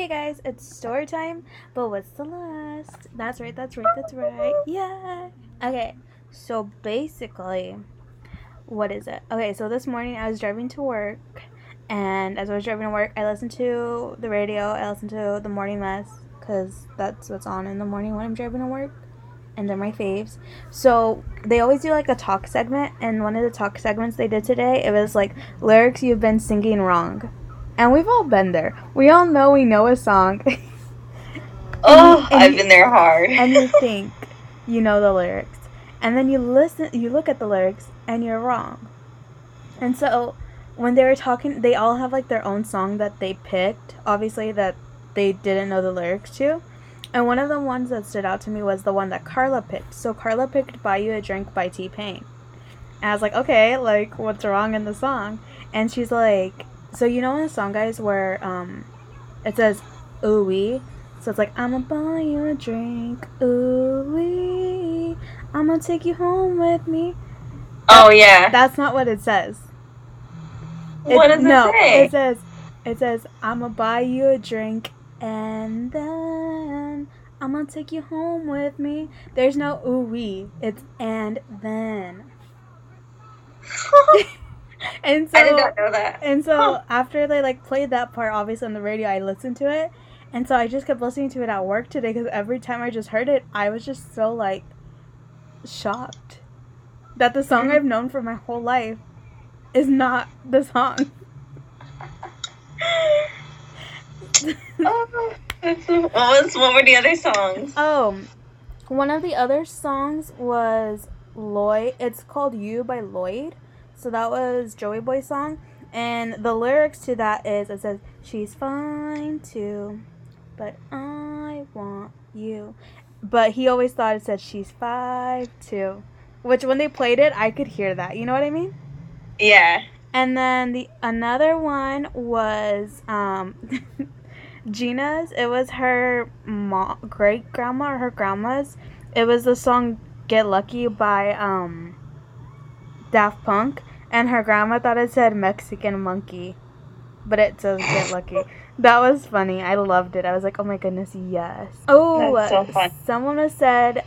Hey guys, it's story time, but what's the last? That's right. Yeah. Okay, so basically, what is it? Okay, so this morning I was driving to work, and as I was driving to work, I listened to the radio, I listened to The Morning Mess, because that's what's on in the morning when I'm driving to work, and they're my faves. So they always do like a talk segment, and one of the talk segments they did today, it was like, lyrics you've been singing wrong. And we've all been there. We all know we know a song. I've been there hard. And you think you know the lyrics. And then you look at the lyrics, and you're wrong. And so, when they were talking, they all have, like, their own song that they picked, obviously, that they didn't know the lyrics to. And one of the ones that stood out to me was the one that Carla picked. So, Carla picked Buy You a Drink by T-Pain. And I was like, okay, like, what's wrong in the song? And she's like... So, you know in the song, guys, where it says, ooh-wee? So, it's like, I'ma buy you a drink, ooh-wee, I'ma take you home with me. Oh, yeah. That's not what it says. What does it say? It says, I'ma buy you a drink, and then I'ma take you home with me. There's no ooh-wee. It's and then. And so, I did not know that. And so after they like played that part, obviously on the radio, I listened to it, and so I just kept listening to it at work today because every time I just heard it, I was just so like shocked that the song I've known for my whole life is not the song. What were the other songs? One of the other songs was Lloyd. It's called "You" by Lloyd. So that was Joey Boy's song, and the lyrics to that is, it says, she's fine too, but I want you. But he always thought it said she's 5'2", which when they played it, I could hear that. You know what I mean? Yeah. And then another one was Gina's. It was her great-grandma or her grandma's. It was the song Get Lucky by Daft Punk. And her grandma thought it said Mexican monkey, but it says Get Lucky. That was funny. I loved it. I was like, oh my goodness, yes. Oh, that's so fun. Someone has said,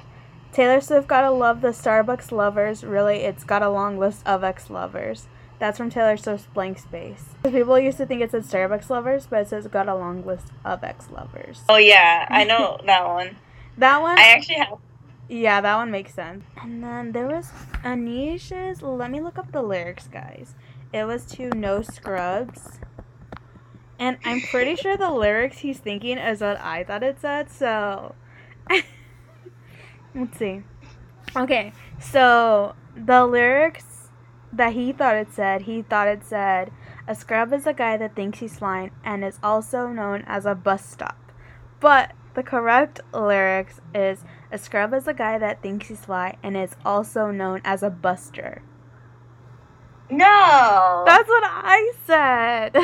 Taylor Swift gotta love the Starbucks lovers. Really, it's got a long list of ex-lovers. That's from Taylor Swift's Blank Space. People used to think it said Starbucks lovers, but it says got a long list of ex-lovers. Oh, yeah. I know that one. That one? I actually have. Yeah, that one makes sense. And then there was Anisha's... Let me look up the lyrics, guys. It was to No Scrubs. And I'm pretty sure the lyrics he's thinking is what I thought it said, so... Let's see. Okay, so the lyrics that he thought it said, a scrub is a guy that thinks he's fine and is also known as a bus stop. But the correct lyrics is... A scrub is a guy that thinks he's fly and is also known as a buster. No! That's what I said!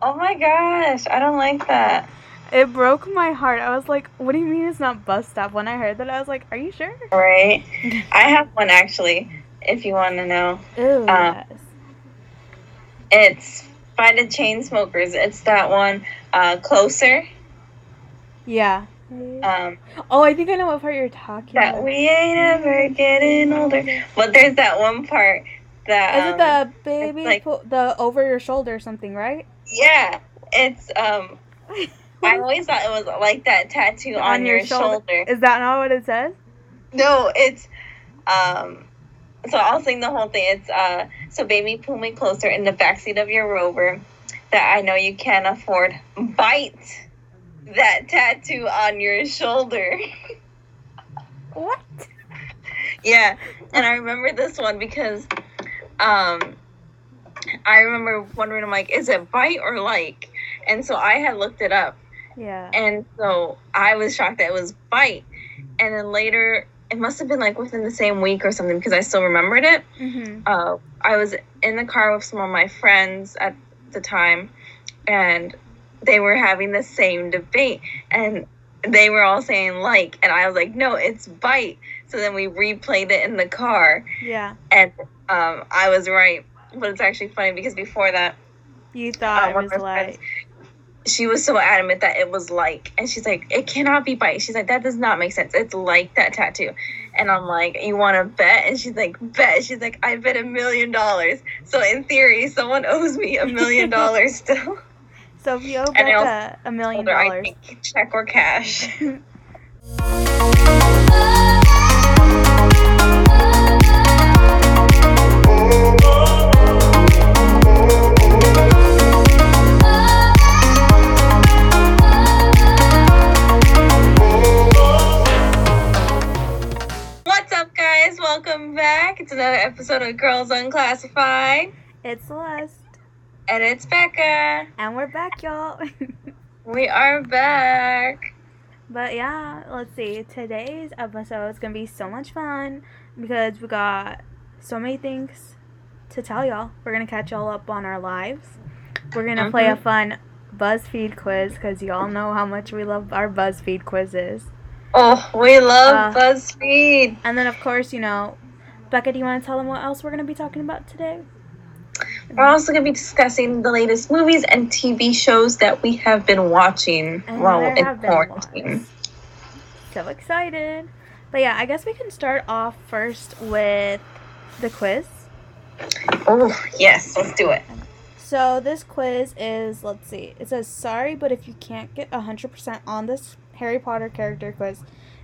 Oh my gosh, I don't like that. It broke my heart. I was like, what do you mean it's not bus stop? When I heard that, I was like, are you sure? Right. I have one actually, if you want to know. Ooh, yes. It's by The Chainsmokers. It's that one, Closer. Yeah. I think I know what part you're talking about. That we ain't ever getting older. But there's that one part that... Is it the baby, like, the over your shoulder something, right? Yeah. It's, I always thought it was like that tattoo on your shoulder. Is that not what it says? No, it's, so I'll sing the whole thing. It's, so baby, pull me closer in the backseat of your Rover that I know you can't afford. Bite that tattoo on your shoulder. What? Yeah, and I remember this one because I remember wondering, I'm like, is it bite or like? And so I had looked it up. Yeah. And so I was shocked that it was bite. And then later, it must have been like within the same week or something because I still remembered it. Mm-hmm. I was in the car with some of my friends at the time, and they were having the same debate, and they were all saying like, and I was like, no, it's bite. So then we replayed it in the car. Yeah. And I was right, but it's actually funny because before that, you thought it was like. she was so adamant that it was like, and she's like, it cannot be bite. She's like, that does not make sense. It's like that tattoo. And I'm like, you want to bet? And she's like, bet. She's like, I bet $1 million. So in theory, someone owes me $1 million still. So if you owe Becca $1 million. Check or cash. Welcome back. It's another episode of Girls Unclassified. It's Celeste. And it's Becca. And we're back, y'all. We are back. But yeah, let's see. Today's episode is going to be so much fun because we got so many things to tell y'all. We're going to catch y'all up on our lives. We're going to play a fun BuzzFeed quiz because y'all know how much we love our BuzzFeed quizzes. Oh, we love BuzzFeed. And then, of course, you know, Becca, do you want to tell them what else we're going to be talking about today? We're also going to be discussing the latest movies and TV shows that we have been watching while in quarantine. So excited. But yeah, I guess we can start off first with the quiz. Oh, yes. Let's do it. So this quiz is, let's see, it says, sorry, but if you can't get 100% on this Harry Potter character quiz,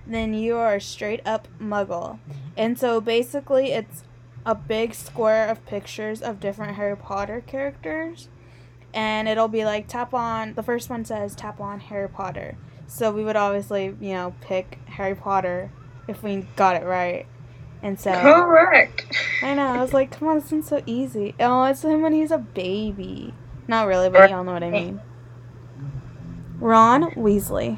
then you are a straight up muggle. And so basically it's a big square of pictures of different Harry Potter characters, and it'll be like tap on, the first one says tap on Harry Potter. So we would obviously, you know, pick Harry Potter if we got it right. And so correct. I know, I was like, come on, this one's so easy. Oh, it's him when he's a baby. Not really, but y'all know what I mean. Ron Weasley.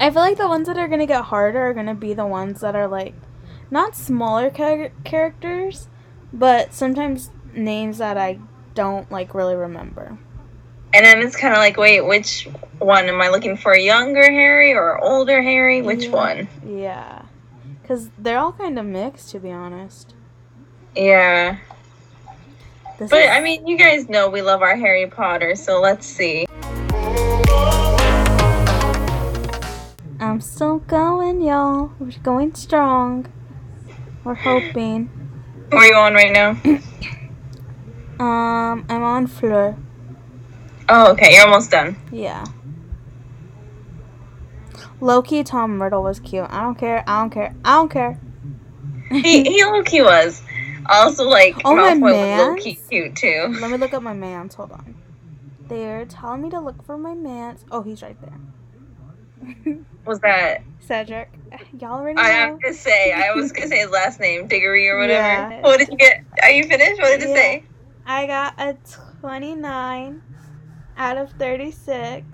I feel like the ones that are going to get harder are going to be the ones that are, like, not smaller characters, but sometimes names that I don't, like, really remember. And then it's kind of like, wait, which one? Am I looking for a younger Harry or older Harry? Which one? Yeah. Because they're all kind of mixed, to be honest. Yeah. But, I mean, you guys know we love our Harry Potter, so let's see. I'm still going, y'all. We're going strong. We're hoping. Where are you on right now? I'm on Fleur. Oh, okay. You're almost done. Yeah. Low-key, Tom Myrtle was cute. I don't care. he low-key was. Also, like, Malfoy was low-key cute, too. Let me look up my mans. Hold on. They're telling me to look for my mans. Oh, he's right there. Was that Cedric? Y'all already know. I was gonna say his last name, Diggory or whatever. Yeah. What did you get? Are you finished? What did it say? I got a 29 out of 36.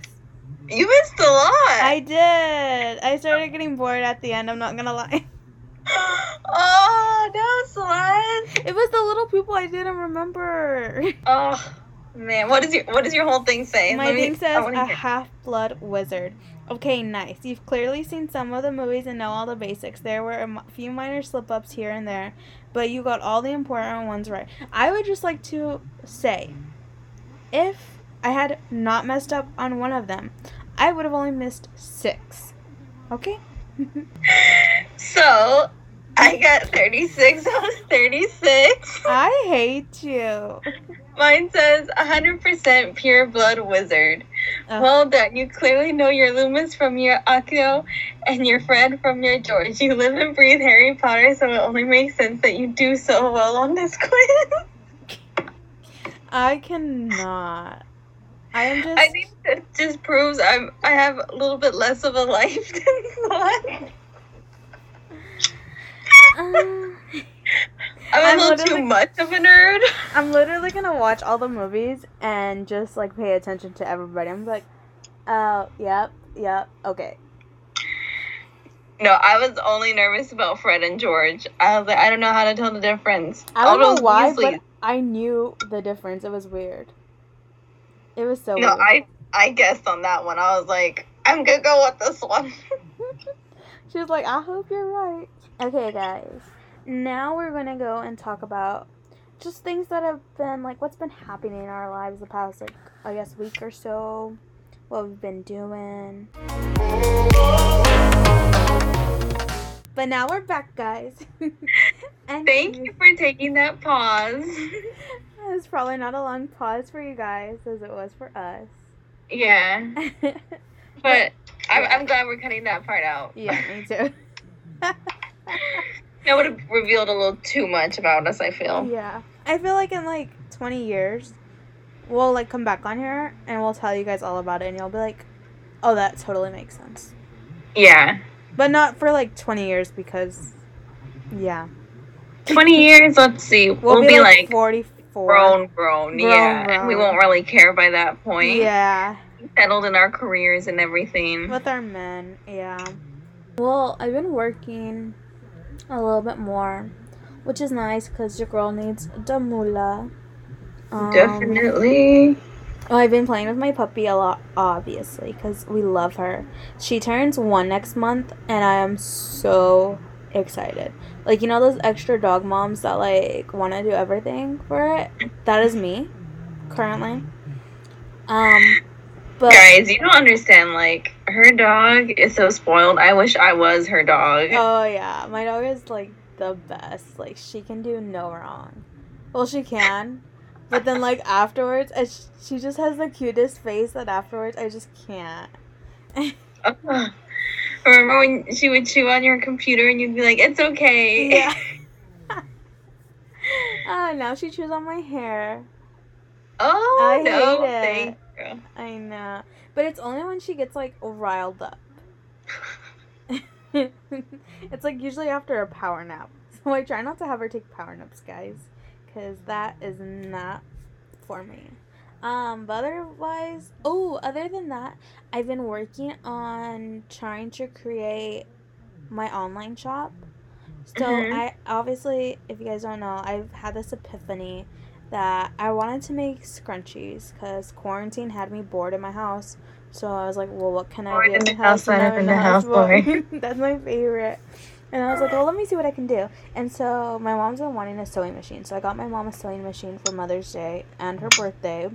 You missed a lot. I did. I started getting bored at the end. I'm not gonna lie. Oh no, Celeste! It was the little people I didn't remember. Oh man, what does your whole thing say? My thing says a half-blood wizard. Okay, nice. You've clearly seen some of the movies and know all the basics. There were a few minor slip-ups here and there, but you got all the important ones right. I would just like to say, if I had not messed up on one of them, I would have only missed 6. Okay? So, I got 36 out of 36. I hate you. Mine says 100% pure blood wizard. Oh. Well done. You clearly know your Loomis from your Akio and your Fred from your George. You live and breathe Harry Potter, so it only makes sense that you do so well on this quiz. I cannot. I think that just proves I have a little bit less of a life than Celeste. I'm a little too much of a nerd. I'm literally going to watch all the movies and just, like, pay attention to everybody. I'm like, oh, yep, okay. No, I was only nervous about Fred and George. I was like, I don't know how to tell the difference. I don't know why, but I knew the difference. It was weird. It was so weird. No, I guessed on that one. I was like, I'm going to go with this one. She was like, I hope you're right. Okay, guys. Now we're going to go and talk about just things that have been, like, what's been happening in our lives the past, like, I guess, week or so, what we've been doing. But now we're back, guys. And Thank you for taking that pause. It was probably not a long pause for you guys as it was for us. Yeah. But I'm glad we're cutting that part out. Yeah, me too. That would have revealed a little too much about us, I feel. Yeah. I feel like in, 20 years, we'll, come back on here, and we'll tell you guys all about it, and you'll be like, oh, that totally makes sense. Yeah. But not for, 20 years, because, yeah. 20 years? Let's see. We'll be, 44. Grown. We won't really care by that point. Yeah. Settled in our careers and everything. With our men, yeah. Well, I've been working a little bit more, which is nice because your girl needs the moolah. Definitely. Well, I've been playing with my puppy a lot, obviously, because we love her. She turns 1 next month, and I am so excited. Those extra dog moms that, want to do everything for it? That is me, currently. But guys, you don't understand, her dog is so spoiled. I wish I was her dog. Oh, yeah. My dog is, the best. She can do no wrong. Well, she can. But then, afterwards, she just has the cutest face that afterwards I just can't. Remember when she would chew on your computer and you'd be like, it's okay. Yeah. Now she chews on my hair. Oh, I hate it. Thank you. I know. But it's only when she gets, riled up. It's, usually after a power nap. So I try not to have her take power naps, guys. Because that is not for me. But otherwise... Oh, other than that, I've been working on trying to create my online shop. So, I obviously, if you guys don't know, I've had this epiphany that I wanted to make scrunchies because quarantine had me bored in my house. So I was like, well, what can I do? Bored in the house. That's my favorite. And I was like, well, let me see what I can do. And so my mom's been wanting a sewing machine. So I got my mom a sewing machine for Mother's Day and her birthday.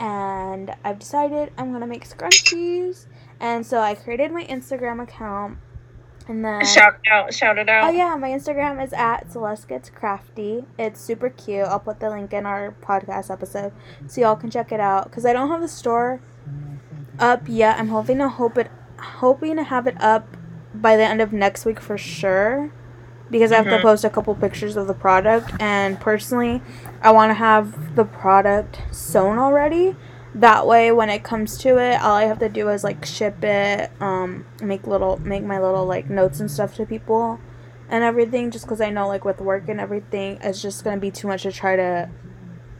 And I've decided I'm going to make scrunchies. And so I created my Instagram account. And then shout it out. Oh yeah, my Instagram is at @CelesteGetsCrafty. It's super cute. I'll put the link in our podcast episode so y'all can check it out. Because I don't have the store up yet. I'm hoping to have it up by the end of next week for sure. Because I have to post a couple pictures of the product. And personally, I want to have the product sewn already. That way, when it comes to it, all I have to do is, ship it, make my little, notes and stuff to people and everything, just because I know, with work and everything, it's just going to be too much to try to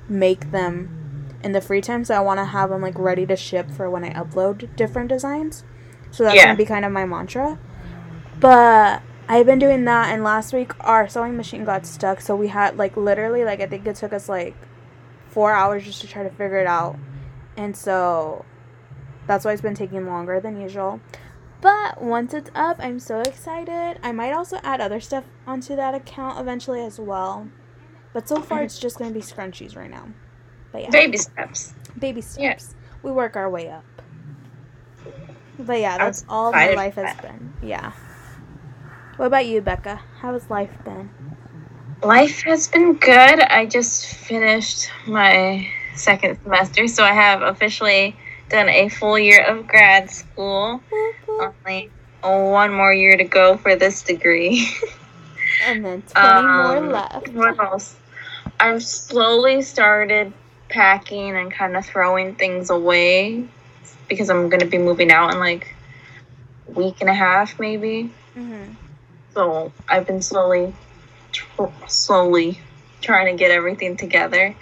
make them in the free time, so I want to have them, ready to ship for when I upload different designs, so that's going to be kind of my mantra, but I've been doing that, and last week, our sewing machine got stuck, so we had, literally, I think it took us, 4 hours just to try to figure it out. And so, that's why it's been taking longer than usual. But once it's up, I'm so excited. I might also add other stuff onto that account eventually as well. But so far, it's just going to be scrunchies right now. But yeah. Baby steps. Yes. We work our way up. But yeah, that's all my life has been. Yeah. What about you, Becca? How has life been? Life has been good. I just finished my second semester, so I have officially done a full year of grad school. Only one more year to go for this degree, and then 20 more left. What else? I've slowly started packing and kind of throwing things away because I'm going to be moving out in a week and a half, maybe. So I've been slowly trying to get everything together.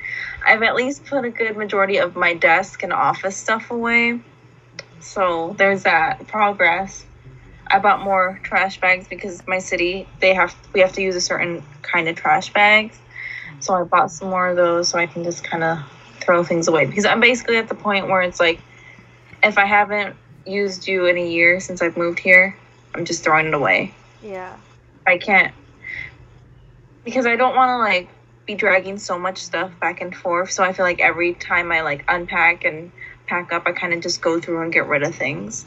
I've at least put a good majority of my desk and office stuff away. So there's that progress. I bought more trash bags because my city, we have to use a certain kind of trash bags. So I bought some more of those so I can just kind of throw things away. Because I'm basically at the point where it's if I haven't used you in a year since I've moved here, I'm just throwing it away. Yeah. I can't. Because I don't want to be dragging so much stuff back and forth, so I feel like every time I like unpack and pack up, I kind of just go through and get rid of things.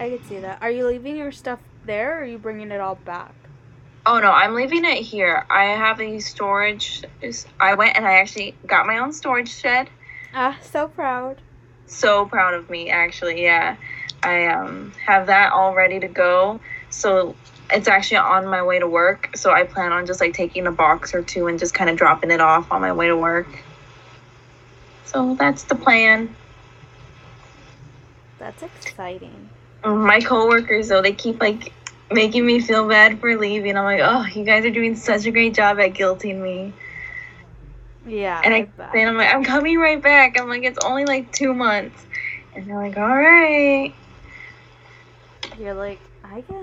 I could see that. Are you leaving your stuff there, or are you bringing it all back? Oh no, I'm leaving it here. I have a storage. I went and I actually got my own storage shed. So proud. So proud of me, actually. Yeah, I have that all ready to go. So it's actually on my way to work. So I plan on just like taking a box or two and just kind of dropping it off on my way to work. So that's the plan. That's exciting. My coworkers though, they keep like making me feel bad for leaving. I'm like, oh, you guys are doing such a great job at guilting me. Yeah. And then I'm like, I'm coming right back. I'm like, it's only like 2 months. And they're like, all right. You're like, I guess.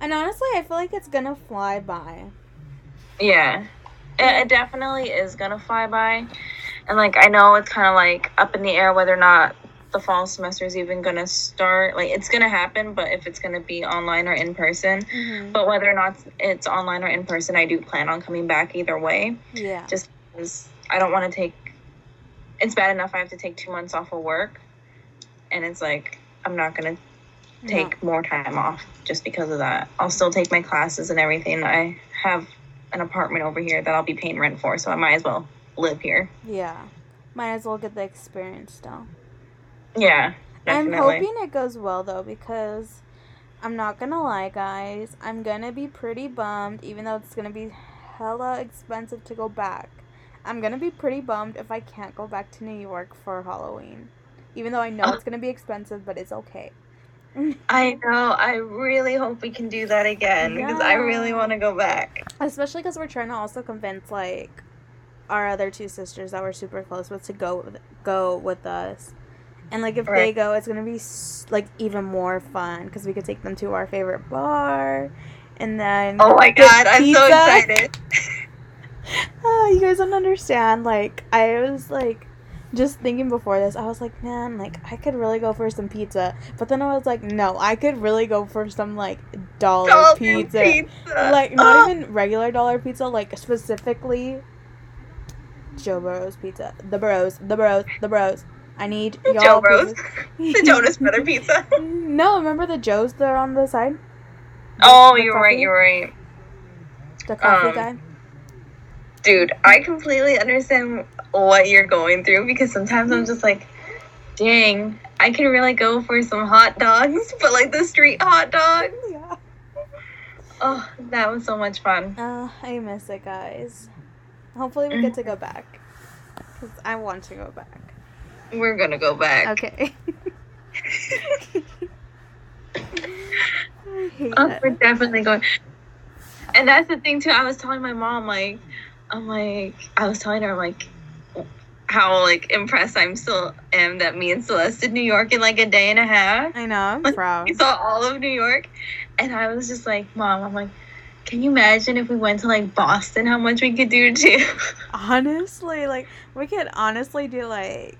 And honestly, I feel like it's going to fly by. Yeah. It definitely is going to fly by. And like, I know it's kind of like up in the air whether or not the fall semester is even gonna start. Like, it's gonna happen, but if it's gonna be online or in person. Mm-hmm. But whether or not it's online or in person, I do plan on coming back either way. Yeah, just because I don't want to take, it's bad enough I have to take 2 months off of work, and it's like I'm not gonna take more time off just because of that. I'll still take my classes and everything. I have an apartment over here that I'll be paying rent for, so I might as well live here. Yeah, might as well get the experience though. Yeah, definitely. I'm hoping it goes well, though, because I'm not going to lie, guys. I'm going to be pretty bummed, even though it's going to be hella expensive to go back. I'm going to be pretty bummed if I can't go back to New York for Halloween, even though I know it's going to be expensive, but it's okay. I know. I really hope we can do that again, because I really want to go back. Especially because we're trying to also convince, like, our other two sisters that we're super close with to go with us. And, like, if they go, it's going to be, like, even more fun because we could take them to our favorite bar and then... Oh, my God. I'm so excited. Oh, you guys don't understand. Like, I was, like, just thinking before this, I was like, man, like, I could really go for some pizza. But then I was like, no, I could really go for some, like, dollar pizza. Like, not even regular dollar pizza, like, specifically Joe Burrow's pizza. The Burrows. I need y'all. Joe Bros. The Jonas Brother pizza. No, remember the Joes that are on the side? Oh, you're right. The coffee guy. Dude, I completely understand what you're going through because sometimes I'm just like, dang, I can really go for some hot dogs, but like the street hot dogs. Yeah. Oh, that was so much fun. I miss it, guys. Hopefully we get to go back because I want to go back. We're gonna go back. Okay. I hate that. We're definitely going. And that's the thing too. I was telling my mom, like, I was telling her how like impressed I still am that me and Celeste did New York in like a day and a half. I know. I'm like, proud. We saw all of New York, and I was just like, Mom, I'm like, can you imagine if we went to like Boston, how much we could do too? Honestly, like we could honestly do like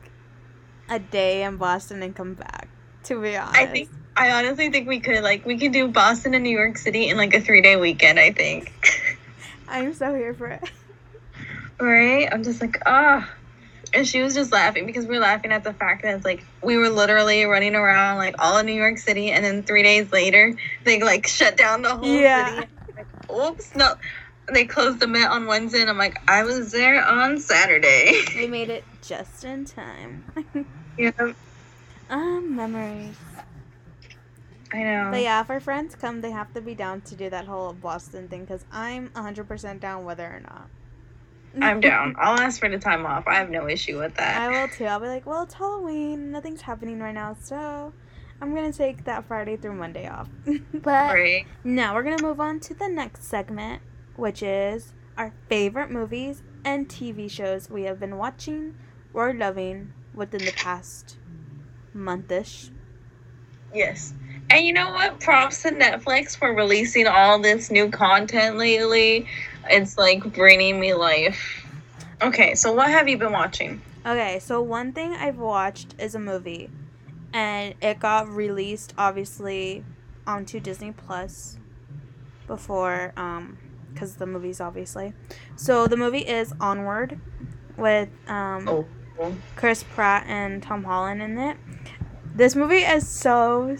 a day in Boston and come back, to be honest. I honestly think we could. Like, we could do Boston and New York City in, like, a 3-day weekend, I think. I'm so here for it. Right? I'm just like, ah. Oh. And she was just laughing because we were laughing at the fact that, it's like, we were literally running around, like, all of New York City, and then 3 days later, they, like, shut down the whole city. Like, oops, no. They closed the Met on Wednesday, and I'm like, I was there on Saturday. We made it just in time. Yep. Memories. I know. But yeah, if our friends come, they have to be down to do that whole Boston thing, because I'm 100% down whether or not. I'm down. I'll ask for the time off. I have no issue with that. I will, too. I'll be like, well, it's Halloween. Nothing's happening right now, so I'm going to take that Friday through Monday off. But right. Now we're going to move on to the next segment, which is our favorite movies and TV shows we have been watching or loving within the past month-ish. Yes. And you know what? Props to Netflix for releasing all this new content lately. It's, like, bringing me life. Okay, so what have you been watching? Okay, so one thing I've watched is a movie. And it got released, obviously, onto Disney Plus before because the movies, obviously. So the movie is Onward with Chris Pratt and Tom Holland in it. This movie is so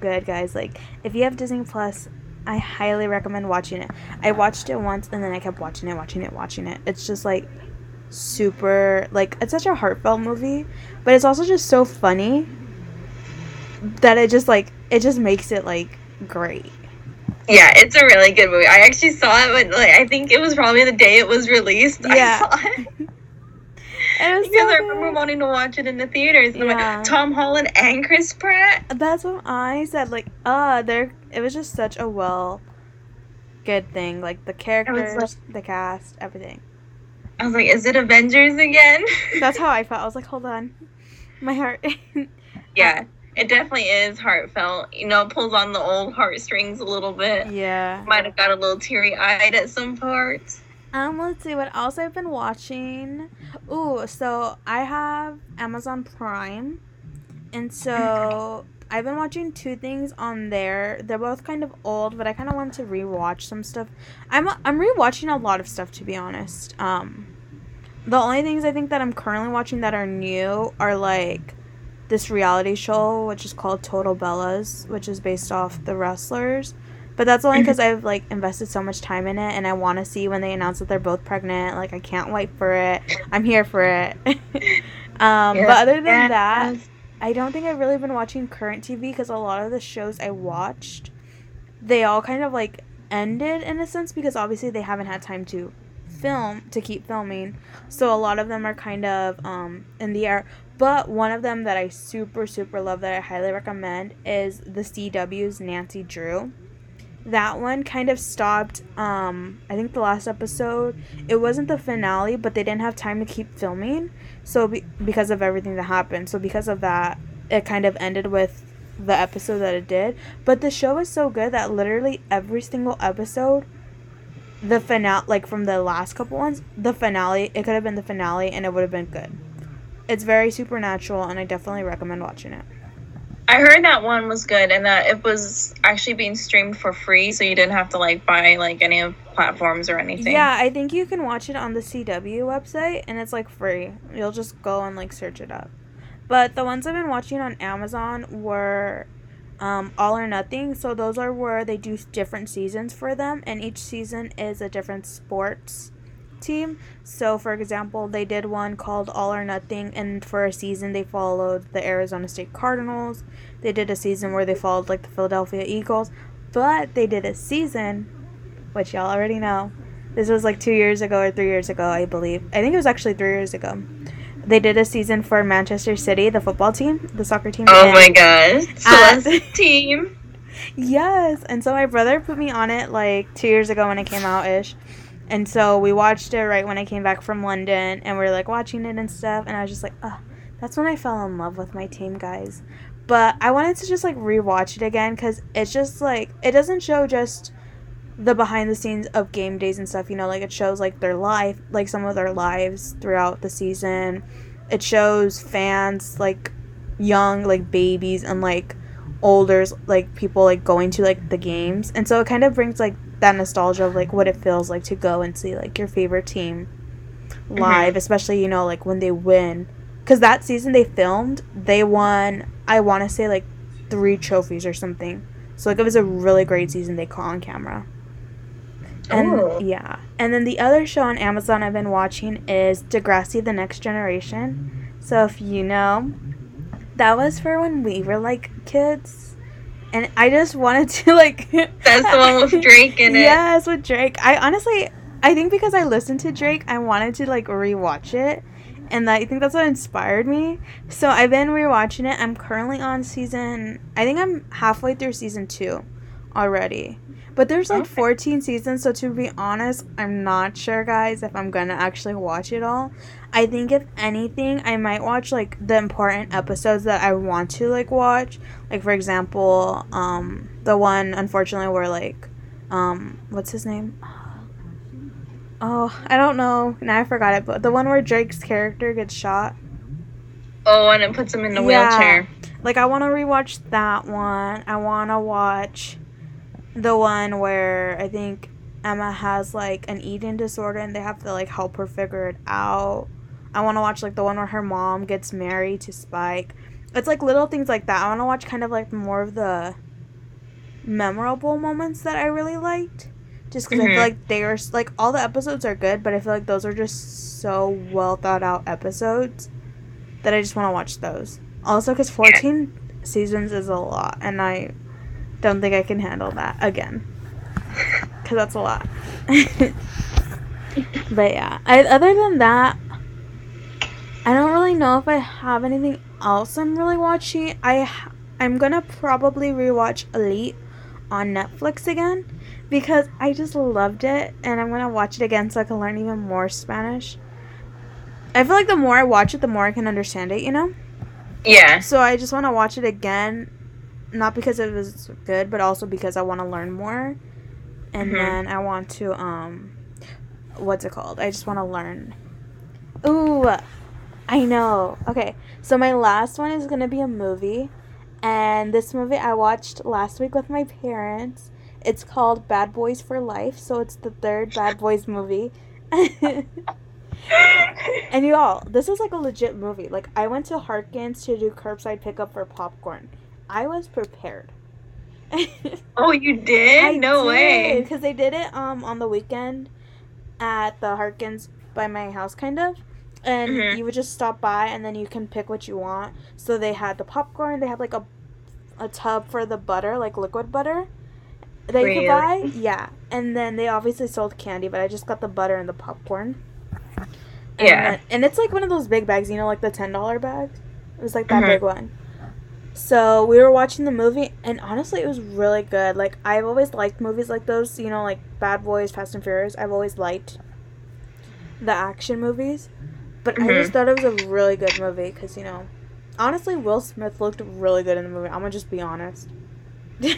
good, guys. Like, if you have Disney Plus, I highly recommend watching it. I watched it once, and then I kept watching it. It's just, like, super, like, it's such a heartfelt movie, but it's also just so funny that it just, like, it just makes it, like, great. Yeah, it's a really good movie. I actually saw it when, like, I think it was probably the day it was released. Yeah. I saw it. Because I remember wanting to watch it in the theaters. And I'm like, Tom Holland and Chris Pratt? That's what I said. Like, it was just such a good thing. Like, the characters, the cast, everything. I was like, is it Avengers again? That's how I felt. I was like, hold on. My heart. Yeah, it definitely is heartfelt. You know, it pulls on the old heartstrings a little bit. Yeah. Might have got a little teary-eyed at some parts. Let's see what else I've been watching. Ooh, so I have Amazon Prime, and so I've been watching two things on there. They're both kind of old, but I kind of want to rewatch some stuff. I'm rewatching a lot of stuff, to be honest. The only things I think that I'm currently watching that are new are like this reality show, which is called Total Bellas, which is based off The Wrestlers. But that's only because I've, like, invested so much time in it, and I want to see when they announce that they're both pregnant. Like, I can't wait for it. I'm here for it. But other than that, I don't think I've really been watching current TV because a lot of the shows I watched, they all kind of, like, ended in a sense because obviously they haven't had time to keep filming. So a lot of them are kind of in the air. But one of them that I super, super love that I highly recommend is The CW's Nancy Drew. That one kind of stopped, I think the last episode, it wasn't the finale, but they didn't have time to keep filming, so because of everything that happened. So because of that, it kind of ended with the episode that it did. But the show is so good that literally every single episode, the finale, like from the last couple ones, the finale, it could have been the finale and it would have been good. It's very supernatural, and I definitely recommend watching it. I heard that one was good and that it was actually being streamed for free, so you didn't have to, like, buy, like, any of platforms or anything. Yeah, I think you can watch it on the CW website, and it's, like, free. You'll just go and, like, search it up. But the ones I've been watching on Amazon were All or Nothing, so those are where they do different seasons for them, and each season is a different sports team. So, for example, they did one called All or Nothing, and for a season they followed the Arizona State Cardinals. They did a season where they followed, like, the Philadelphia Eagles. But they did a season, which y'all already know, this was like 2 years ago or 3 years ago, I believe. I think it was actually 3 years ago. They did a season for Manchester City, the football team, the soccer team. Oh my gosh, Celeste team. Yes, and so my brother put me on it like 2 years ago when it came out ish. And so we watched it right when I came back from London, and we were, like, watching it and stuff. And I was just like, oh, that's when I fell in love with my team, guys. But I wanted to just, like, rewatch it again because it's just, like, it doesn't show just the behind-the-scenes of game days and stuff. You know, like, it shows, like, their life, like, some of their lives throughout the season. It shows fans, like, young, like, babies and, like, older, like, people, like, going to, like, the games. And so it kind of brings, like, that nostalgia of, like, what it feels like to go and see, like, your favorite team live, especially, you know, like, when they win. Because that season they filmed, they won, I want to say, like, 3 trophies or something. So, like, it was a really great season they caught on camera. And And then the other show on Amazon I've been watching is Degrassi, The Next Generation. So, if you know, that was for when we were, like, kids. And I just wanted to, like... That's the one with Drake in it. Yes, with Drake. I think because I listened to Drake, I wanted to, like, rewatch it. And I think that's what inspired me. So I've been rewatching it. I'm currently on season... I think I'm halfway through season 2 already. But there's, like, 14 seasons. So to be honest, I'm not sure, guys, if I'm going to actually watch it all. I think, if anything, I might watch, like, the important episodes that I want to, like, watch. Like, for example, the one, unfortunately, where, like, what's his name? Oh, I don't know. Now I forgot it. But the one where Drake's character gets shot. Oh, and it puts him in the wheelchair. Like, I want to rewatch that one. I want to watch the one where I think Emma has, like, an eating disorder and they have to, like, help her figure it out. I want to watch, like, the one where her mom gets married to Spike. It's, like, little things like that. I want to watch kind of, like, more of the memorable moments that I really liked. Just because I feel like they are, like, all the episodes are good, but I feel like those are just so well thought out episodes that I just want to watch those. Also, because 14 seasons is a lot, and I don't think I can handle that again. Because that's a lot. But, yeah. Other than that, I don't really know if I have anything else I'm really watching. I'm going to probably rewatch Elite on Netflix again. Because I just loved it, and I'm going to watch it again so I can learn even more Spanish. I feel like the more I watch it, the more I can understand it, you know? Yeah. So I just want to watch it again, not because it was good, but also because I want to learn more. And then I want to, what's it called? I just want to learn. Ooh, I know. Okay, so my last one is going to be a movie. And this movie I watched last week with my parents. It's called Bad Boys for Life, so it's the third Bad Boys movie. And you all, this is like a legit movie. Like, I went to Harkins to do curbside pickup for popcorn. I was prepared. Oh, you did? No way. Because they did it on the weekend at the Harkins by my house, kind of. And you would just stop by, and then you can pick what you want. So they had the popcorn. They had, like, a tub for the butter, like liquid butter. That you could buy? Yeah. And then they obviously sold candy, but I just got the butter and the popcorn. Yeah. And it's like one of those big bags, you know, like the $10 bag. It was like that big one. So we were watching the movie, and honestly, it was really good. Like, I've always liked movies like those, you know, like Bad Boys, Fast and Furious. I've always liked the action movies. But I just thought it was a really good movie because, you know, honestly, Will Smith looked really good in the movie. I'm going to just be honest. But,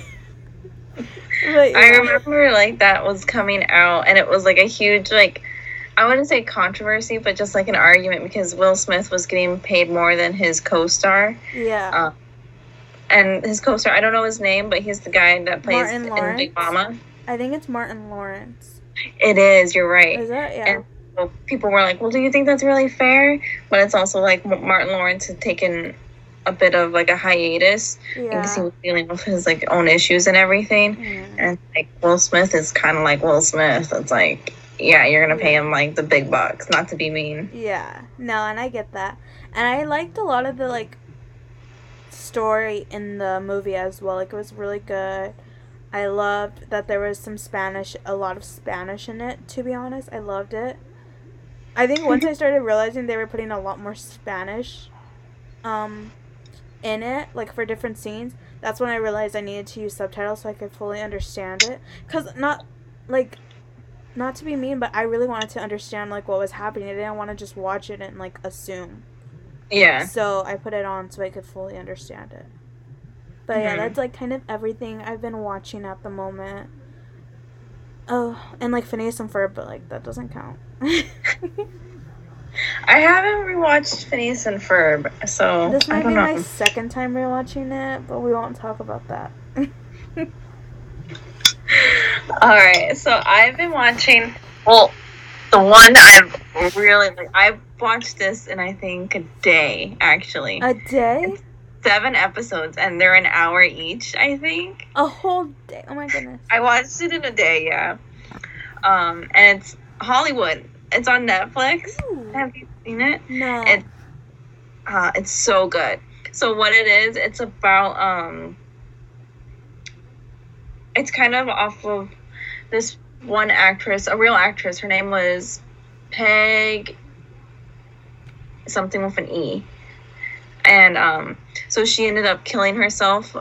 yeah. I remember, like, that was coming out, and it was, like, a huge, like, I wouldn't say controversy, but just, like, an argument because Will Smith was getting paid more than his co-star. Yeah. And his co-star, I don't know his name, but he's the guy that plays in Big Mama. I think it's Martin Lawrence. It is, you're right. Is it? Yeah. And so people were like, well, do you think that's really fair? But it's also, like, Martin Lawrence had taken a bit of, like, a hiatus because he was dealing with his, like, own issues and everything. And, like, Will Smith is kind of like Will Smith. It's like, yeah, you're going to pay him, like, the big bucks, not to be mean. Yeah. No, and I get that. And I liked a lot of the, like, story in the movie as well. Like, it was really good. I loved that there was some Spanish, a lot of Spanish in it, to be honest. I loved it. I think once I started realizing they were putting a lot more Spanish, in it, like, for different scenes, that's when I realized I needed to use subtitles so I could fully understand it. Because not to be mean, but I really wanted to understand, like, what was happening. I didn't want to just watch it and, like, assume. Yeah. So I put it on so I could fully understand it. But, yeah, that's, like, kind of everything I've been watching at the moment. Oh, and, like, Phineas and Ferb, but, like, that doesn't count. I haven't rewatched Phineas and Ferb, so this might be my second time rewatching it, but we won't talk about that. All right, so I've been watching. Well, the one I've really like, I watched this in I think a day actually. A day? It's 7 episodes, and they're an hour each. I think a whole day. Oh my goodness! I watched it in a day. Yeah, and it's Hollywood. It's on Netflix. Ooh. Have you seen it? No. It's so good. So what it is, it's about, it's kind of off of this one actress, a real actress. Her name was Peg something with an E. And so she ended up killing herself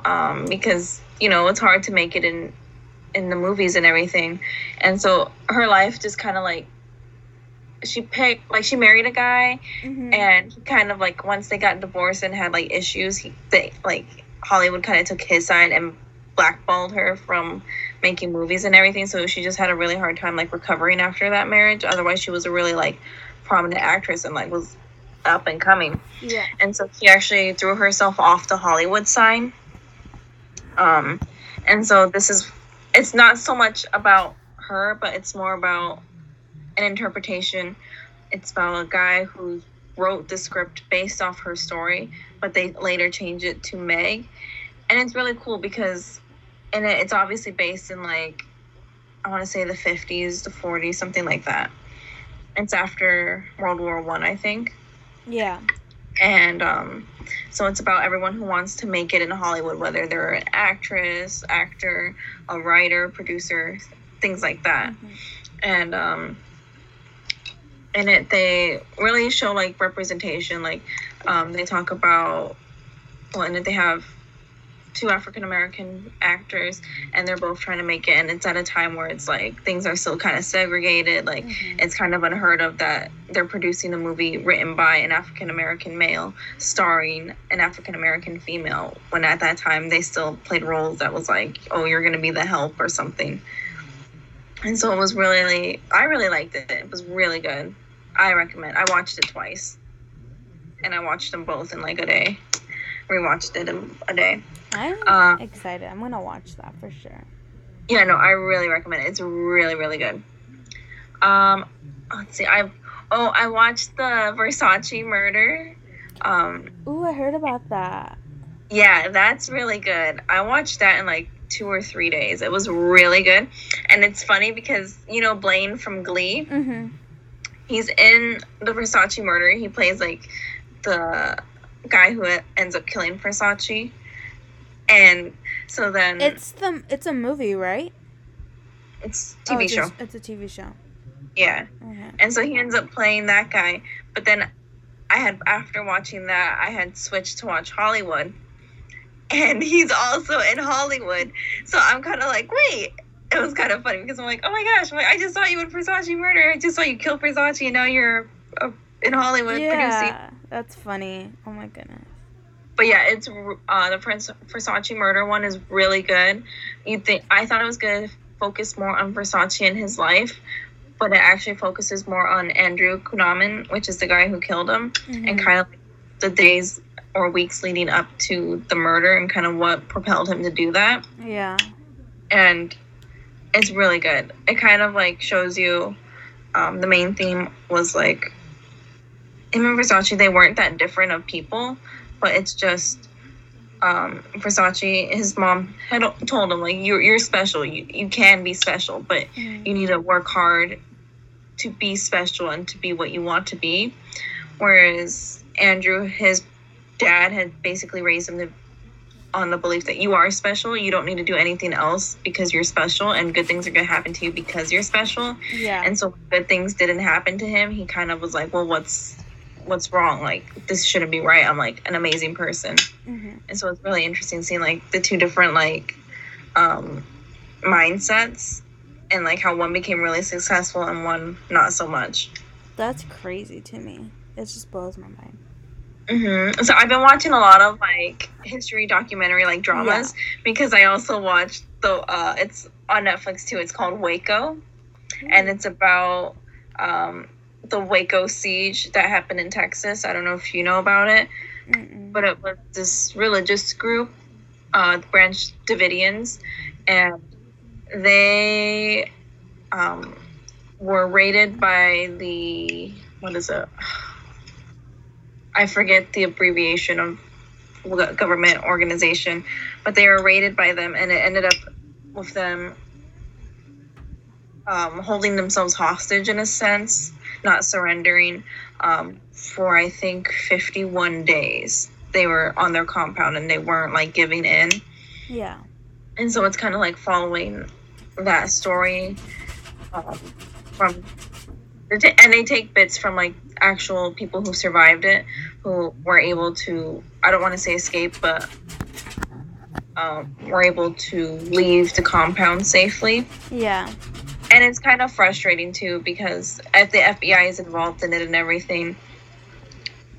because, you know, it's hard to make it in the movies and everything. And so her life just kind of like, she married a guy, and he kind of, like, once they got divorced and had, like, issues, Hollywood kind of took his side and blackballed her from making movies and everything, so she just had a really hard time, like, recovering after that marriage. Otherwise, she was a really, like, prominent actress and, like, was up and coming. Yeah. And so she actually threw herself off the Hollywood sign. And so it's not so much about her, but it's more about an interpretation. It's about a guy who wrote the script based off her story, but they later changed it to Meg. And it's really cool because and it's obviously based in, like, I want to say the 50s, the 40s, something like that. It's after World War I, I think. Yeah. And so it's about everyone who wants to make it in Hollywood, whether they're an actress, actor, a writer, producer, things like that. Mm-hmm. And in it, they really show, like, representation. Like, they talk about, well, and they have two African-American actors, and they're both trying to make it, and it's at a time where it's like things are still kind of segregated, like mm-hmm. It's kind of unheard of that they're producing a movie written by an African-American male starring an African-American female, when at that time they still played roles that was like, oh, you're gonna be the help or something. And so it was really, I really liked it. It was really good. I recommend. I watched it twice, and I watched them both in like a day. Rewatched it in a day. I'm excited. I'm gonna watch that for sure. Yeah, no, I really recommend it. It's really, really good. Let's see. I watched The Versace Murder. Ooh, I heard about that. Yeah, that's really good. I watched that in like 2 or 3 days. It was really good, and it's funny because you know Blaine from Glee. Mm-hmm. He's in The Versace Murder. He plays like the guy who ends up killing Versace. And so then it's a movie, right? It's a TV show. It's a TV show. Yeah. Okay. And so he ends up playing that guy. But then after watching that, I had switched to watch Hollywood. And he's also in Hollywood. So I'm kind of like, wait. It was kind of funny because I'm like, oh my gosh, I just saw you in Versace Murder. I just saw you kill Versace, and now you're in Hollywood producing. That's funny. Oh my goodness. But yeah, it's the Versace Murder one is really good. I thought it was going to focus more on Versace and his life, but it actually focuses more on Andrew Cunanan, which is the guy who killed him, mm-hmm. and kind of the days or weeks leading up to the murder and kind of what propelled him to do that. Yeah. And it's really good. It kind of like shows you the main theme was like in Versace they weren't that different of people. But it's just Versace, his mom had told him, like, you're special. You can be special, but you need to work hard to be special and to be what you want to be. Whereas Andrew, his dad had basically raised him on the belief that you are special. You don't need to do anything else because you're special, and good things are going to happen to you because you're special. Yeah. And so when good things didn't happen to him, he kind of was like, well, what's wrong? Like, this shouldn't be right. I'm like an amazing person. Mm-hmm. And so it's really interesting seeing like the two different like mindsets, and like how one became really successful and one not so much. That's crazy to me. It just blows my mind. Mm-hmm. So I've been watching a lot of like history documentary like dramas, because I also watched it's on Netflix too. It's called Waco. Mm-hmm. And it's about the Waco siege that happened in Texas. I don't know if you know about it. Mm-mm. But it was this religious group, the Branch Davidians, and they were raided by the, what is it? I forget the abbreviation of government organization, but they were raided by them, and it ended up with them holding themselves hostage in a sense, not surrendering, for I think 51 days they were on their compound, and they weren't like giving in. Yeah. And so it's kind of like following that story and they take bits from like actual people who survived it, who were able to, I don't want to say escape, but were able to leave the compound safely. Yeah. And it's kind of frustrating, too, because if the FBI is involved in it and everything,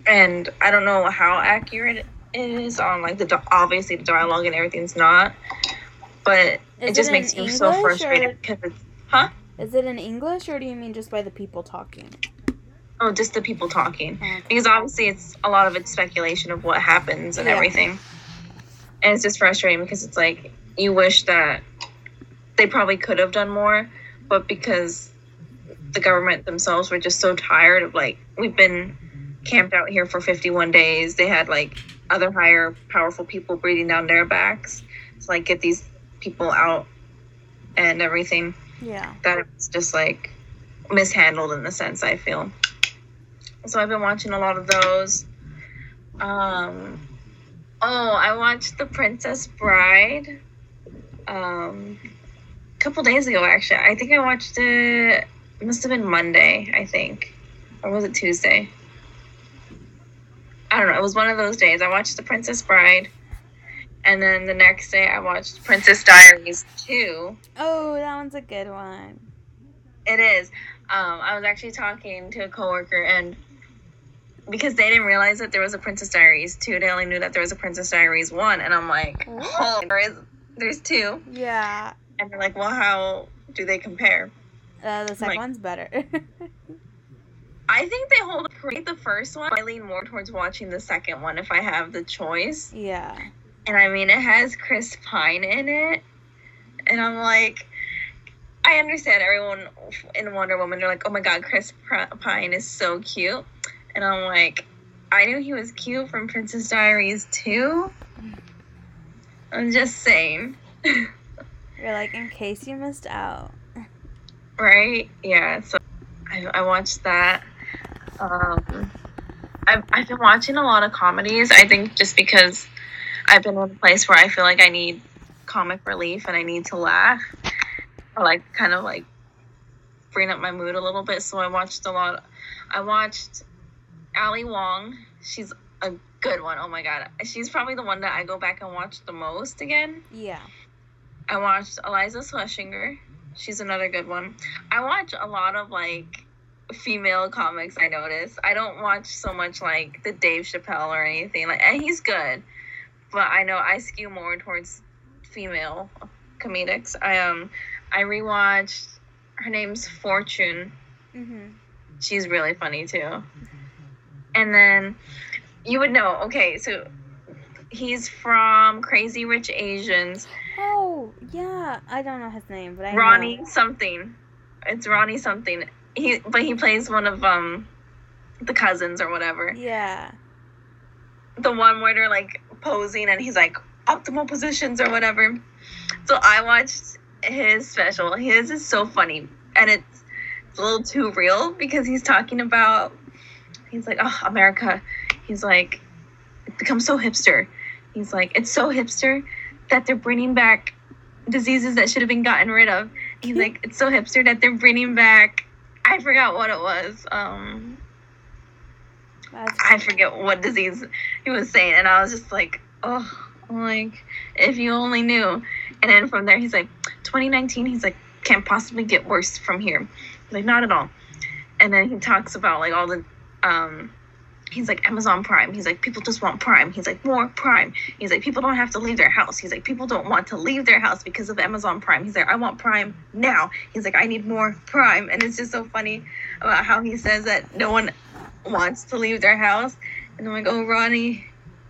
and I don't know how accurate it is on, like, obviously the dialogue and everything's not, but it just makes you so frustrated because it's, huh? Is it in English, or do you mean just by the people talking? Oh, just the people talking. Okay. Because obviously it's a lot of it's speculation of what happens and everything. And it's just frustrating because it's like, you wish that they probably could have done more, but because the government themselves were just so tired of, like, we've been camped out here for 51 days. They had, like, other higher powerful people breathing down their backs to, like, get these people out and everything. Yeah. That it's just, like, mishandled in the sense, I feel. So I've been watching a lot of those. I watched The Princess Bride a couple days ago, actually. I think I watched it, must have been Monday, I think. Or was it Tuesday? I don't know. It was one of those days. I watched The Princess Bride. And then the next day I watched Princess Diaries 2. Oh, that one's a good one. It is. I was actually talking to a coworker, and because they didn't realize that there was a Princess Diaries 2, they only knew that there was a Princess Diaries 1, and I'm like, oh, there's 2. Yeah. And they're like, well, how do they compare? The second one's better. I think they create the first one. I lean more towards watching the second one if I have the choice. Yeah. And I mean, it has Chris Pine in it, and I'm like, I understand everyone in Wonder Woman, they're like, oh my god, Chris Pine is so cute. And I'm like, I knew he was cute from Princess Diaries 2. I'm just saying. You're like, in case you missed out. Right? Yeah, so I watched that. I've been watching a lot of comedies, I think just because I've been in a place where I feel like I need comic relief and I need to laugh. Or like, kind of like, bring up my mood a little bit. So I watched a lot. I watched Ali Wong. She's a good one. Oh my god, she's probably the one that I go back and watch the most again. Yeah. I watched Eliza Schlesinger. She's another good one. I watch a lot of, like, female comics, I notice. I don't watch so much, like, the Dave Chappelle or anything. Like, and he's good, but I know I skew more towards female comedics. I rewatched, her name's Fortune. Mm-hmm. She's really funny too. And then you would know, okay, so he's from Crazy Rich Asians. Oh, yeah. I don't know his name, but I know. Ronnie something. It's Ronnie something. He plays one of the cousins or whatever. Yeah. The one where they're like posing and he's like optimal positions or whatever. So I watched his special. His is so funny, and it's a little too real because he's talking about, he's like, oh, America, he's like, it becomes so hipster. He's like, it's so hipster that they're bringing back diseases that should have been gotten rid of. He's like, it's so hipster that they're bringing back, I forgot what it was, I forget what disease he was saying, and I was just like, oh, like, if you only knew. And then from there, he's like, 2019, he's like, can't possibly get worse from here. I'm like, not at all. And then he talks about, like, all the, he's like, Amazon Prime. He's like, people just want Prime. He's like, more Prime. He's like, people don't have to leave their house. He's like, people don't want to leave their house because of Amazon Prime. He's like, I want Prime now. He's like, I need more Prime. And it's just so funny about how he says that no one wants to leave their house. And I'm like, oh, Ronnie,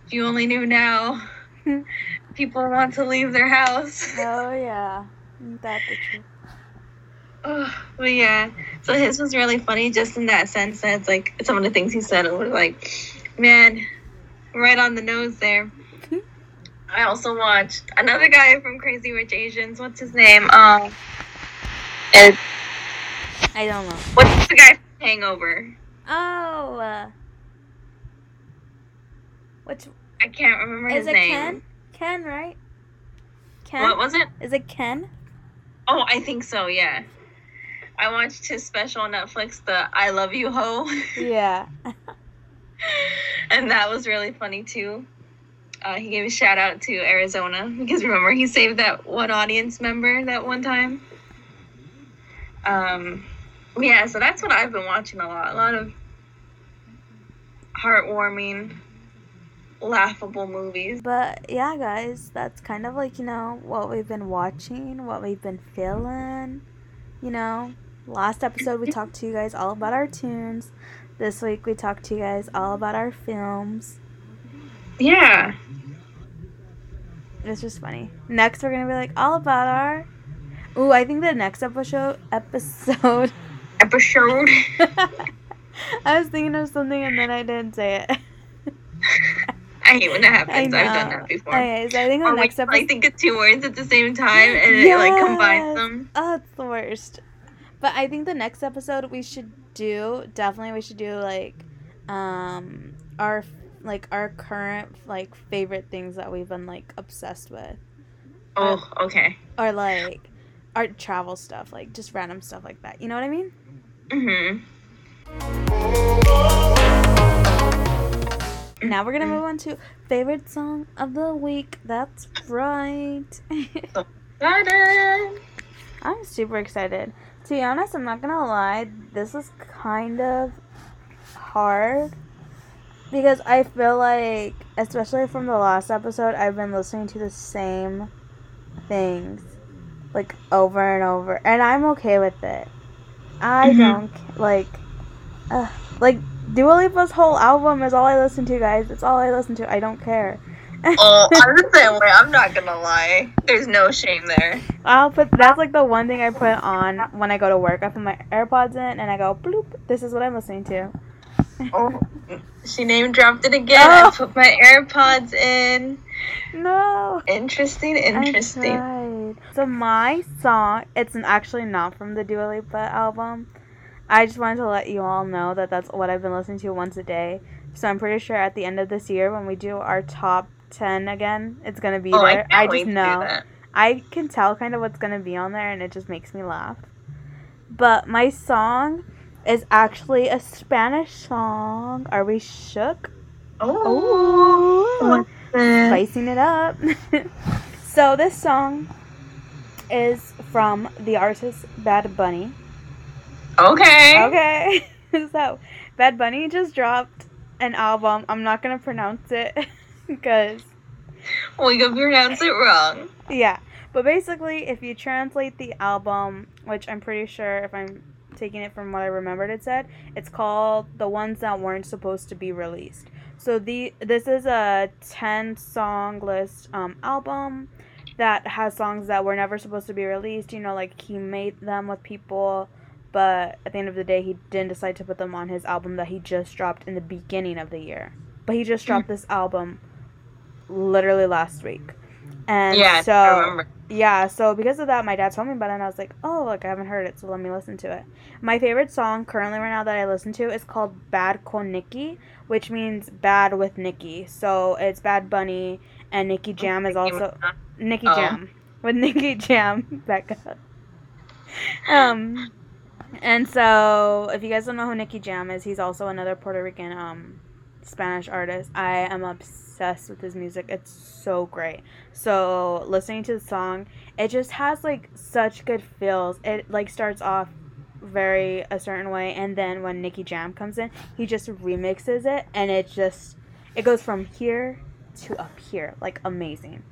if you only knew now. People want to leave their house. Oh, yeah. That's the truth. Oh, but yeah. So his was really funny just in that sense that it's like some of the things he said were like, man, right on the nose there. I also watched another guy from Crazy Rich Asians. What's his name? I don't know. What's the guy from Hangover? Oh. I can't remember his name. Is it Ken? Ken, right? Ken? What was it? Is it Ken? Oh, I think so, yeah. I watched his special on Netflix, the I Love You Ho. Yeah. And that was really funny, too. He gave a shout-out to Arizona, because remember, he saved that one audience member that one time. Yeah, so that's what I've been watching a lot of heartwarming, laughable movies. But yeah, guys, that's kind of like, you know, what we've been watching, what we've been feeling. You know, last episode we talked to you guys all about our tunes. This week we talked to you guys all about our films. Yeah, it's just funny. Next we're gonna be like all about our Ooh, I think the next episode. Episode. I was thinking of something and then I didn't say it. I hate when that happens. I've done that before. Okay, so I think the next episode. I think of two words at the same time and it like combines them. Oh, it's the worst. But I think the next episode we should do like our current like favorite things that we've been like obsessed with. Oh, okay. Or like our travel stuff, like just random stuff like that. You know what I mean? Mm-hmm. Now we're gonna move on to favorite song of the week. That's right. So excited. I'm super excited. To be honest, I'm not gonna lie, this is kind of hard because I feel like, especially from the last episode, I've been listening to the same things like over and over, and I'm okay with it. I don't like Dua Lipa's whole album is all I listen to, guys. It's all I listen to. I don't care. Oh, I'm the same way. I'm not gonna lie. There's no shame there. That's like the one thing I put on when I go to work. I put my AirPods in and I go bloop. This is what I'm listening to. Oh, she name dropped it again. Oh. I put my AirPods in. No. Interesting. I tried. So my song, it's actually not from the Dua Lipa album. I just wanted to let you all know that that's what I've been listening to once a day. So I'm pretty sure at the end of this year when we do our top 10 again, it's going to be there. I just know. I can tell kind of what's going to be on there, and it just makes me laugh. But my song is actually a Spanish song. Are we shook? Oh. Spicing it up. So this song is from the artist Bad Bunny. Okay. So Bad Bunny just dropped an album. I'm not going to pronounce it because... we can pronounce it wrong. Yeah. But basically, if you translate the album, which I'm pretty sure if I'm taking it from what I remembered it said, it's called The Ones That Weren't Supposed to Be Released. So this is a 10-song list album that has songs that were never supposed to be released. You know, like he made them with people, but at the end of the day, he didn't decide to put them on his album that he just dropped in the beginning of the year. But he just dropped this album literally last week. And yeah, so, I remember. Yeah, so because of that, my dad told me about it, and I was like, oh, look, I haven't heard it, so let me listen to it. My favorite song currently right now that I listen to is called Bad Con Nicky, which means bad with Nicky. So it's Bad Bunny, and Nicky Jam is also... Nicky Jam. With Nicky Jam, Becca. And so, if you guys don't know who Nicky Jam is, he's also another Puerto Rican Spanish artist. I am obsessed with his music. It's so great. So, listening to the song, it just has, like, such good feels. It, like, starts off very a certain way, and then when Nicky Jam comes in, he just remixes it, and it goes from here to up here. Like, amazing.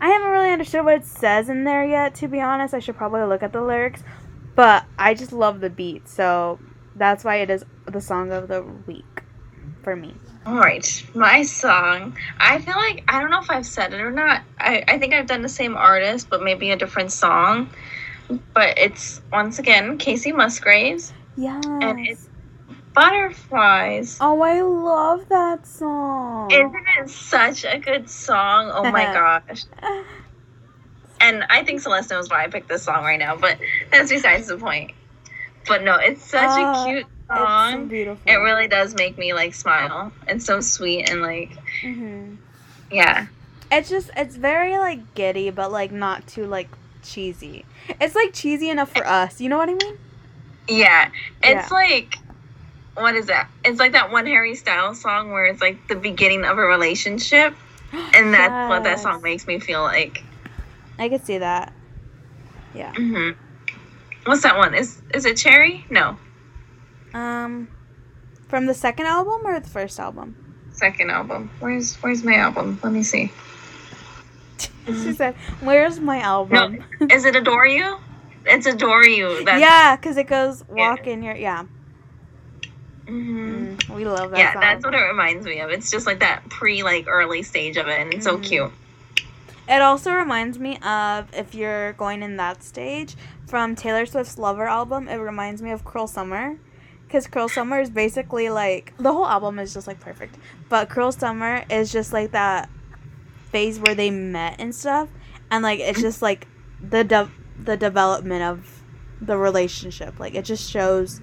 I haven't really understood what it says in there yet, to be honest. I should probably look at the lyrics. But I just love the beat, so that's why it is the song of the week for me. All right, my song. I feel like, I don't know if I've said it or not. I think I've done the same artist, but maybe a different song. But it's, once again, Casey Musgraves. Yes. And it's Butterflies. Oh, I love that song. Isn't it such a good song? Oh, my gosh. And I think Celeste knows why I picked this song right now, but that's besides the point. But no, it's such a cute song. It's so beautiful. It really does make me, like, smile. It's so sweet and, like, yeah. It's just, it's very, like, giddy, but, like, not too, like, cheesy. It's, like, cheesy enough for us. You know what I mean? Yeah. It's, like, what is that? It's, like, that one Harry Styles song where it's, like, the beginning of a relationship. And that's what that song makes me feel like. I could see that. Yeah. Mm-hmm. What's that one? Is it Cherry? No. From the second album or the first album? Second album. Where's my album? Let me see. She said, "Where's my album?" No. Is it Adore You? It's Adore You. That's... yeah, because it goes walk in your we love that song. Yeah, that's what it reminds me of. It's just like that pre like early stage of it, and it's so cute. It also reminds me of, if you're going in that stage, from Taylor Swift's Lover album, it reminds me of Cruel Summer. Because Cruel Summer is basically like, the whole album is just like perfect. But Cruel Summer is just like that phase where they met and stuff. And like, it's just like the development of the relationship. Like, it just shows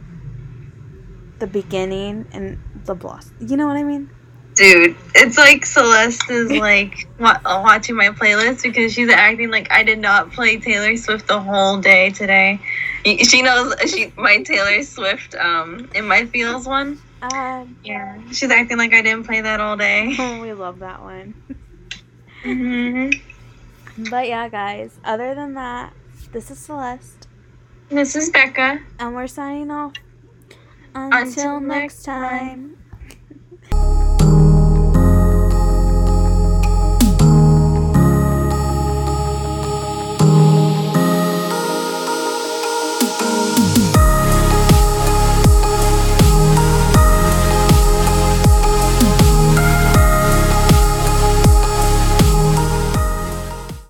the beginning and the blossom. You know what I mean? Dude, it's like Celeste is like watching my playlist because she's acting like I did not play Taylor Swift the whole day today. She knows my Taylor Swift In My Feels one. Yeah, she's acting like I didn't play that all day. Oh, we love that one. Mm-hmm. But yeah, guys. Other than that, this is Celeste. This is Becca, and we're signing off. Until next time.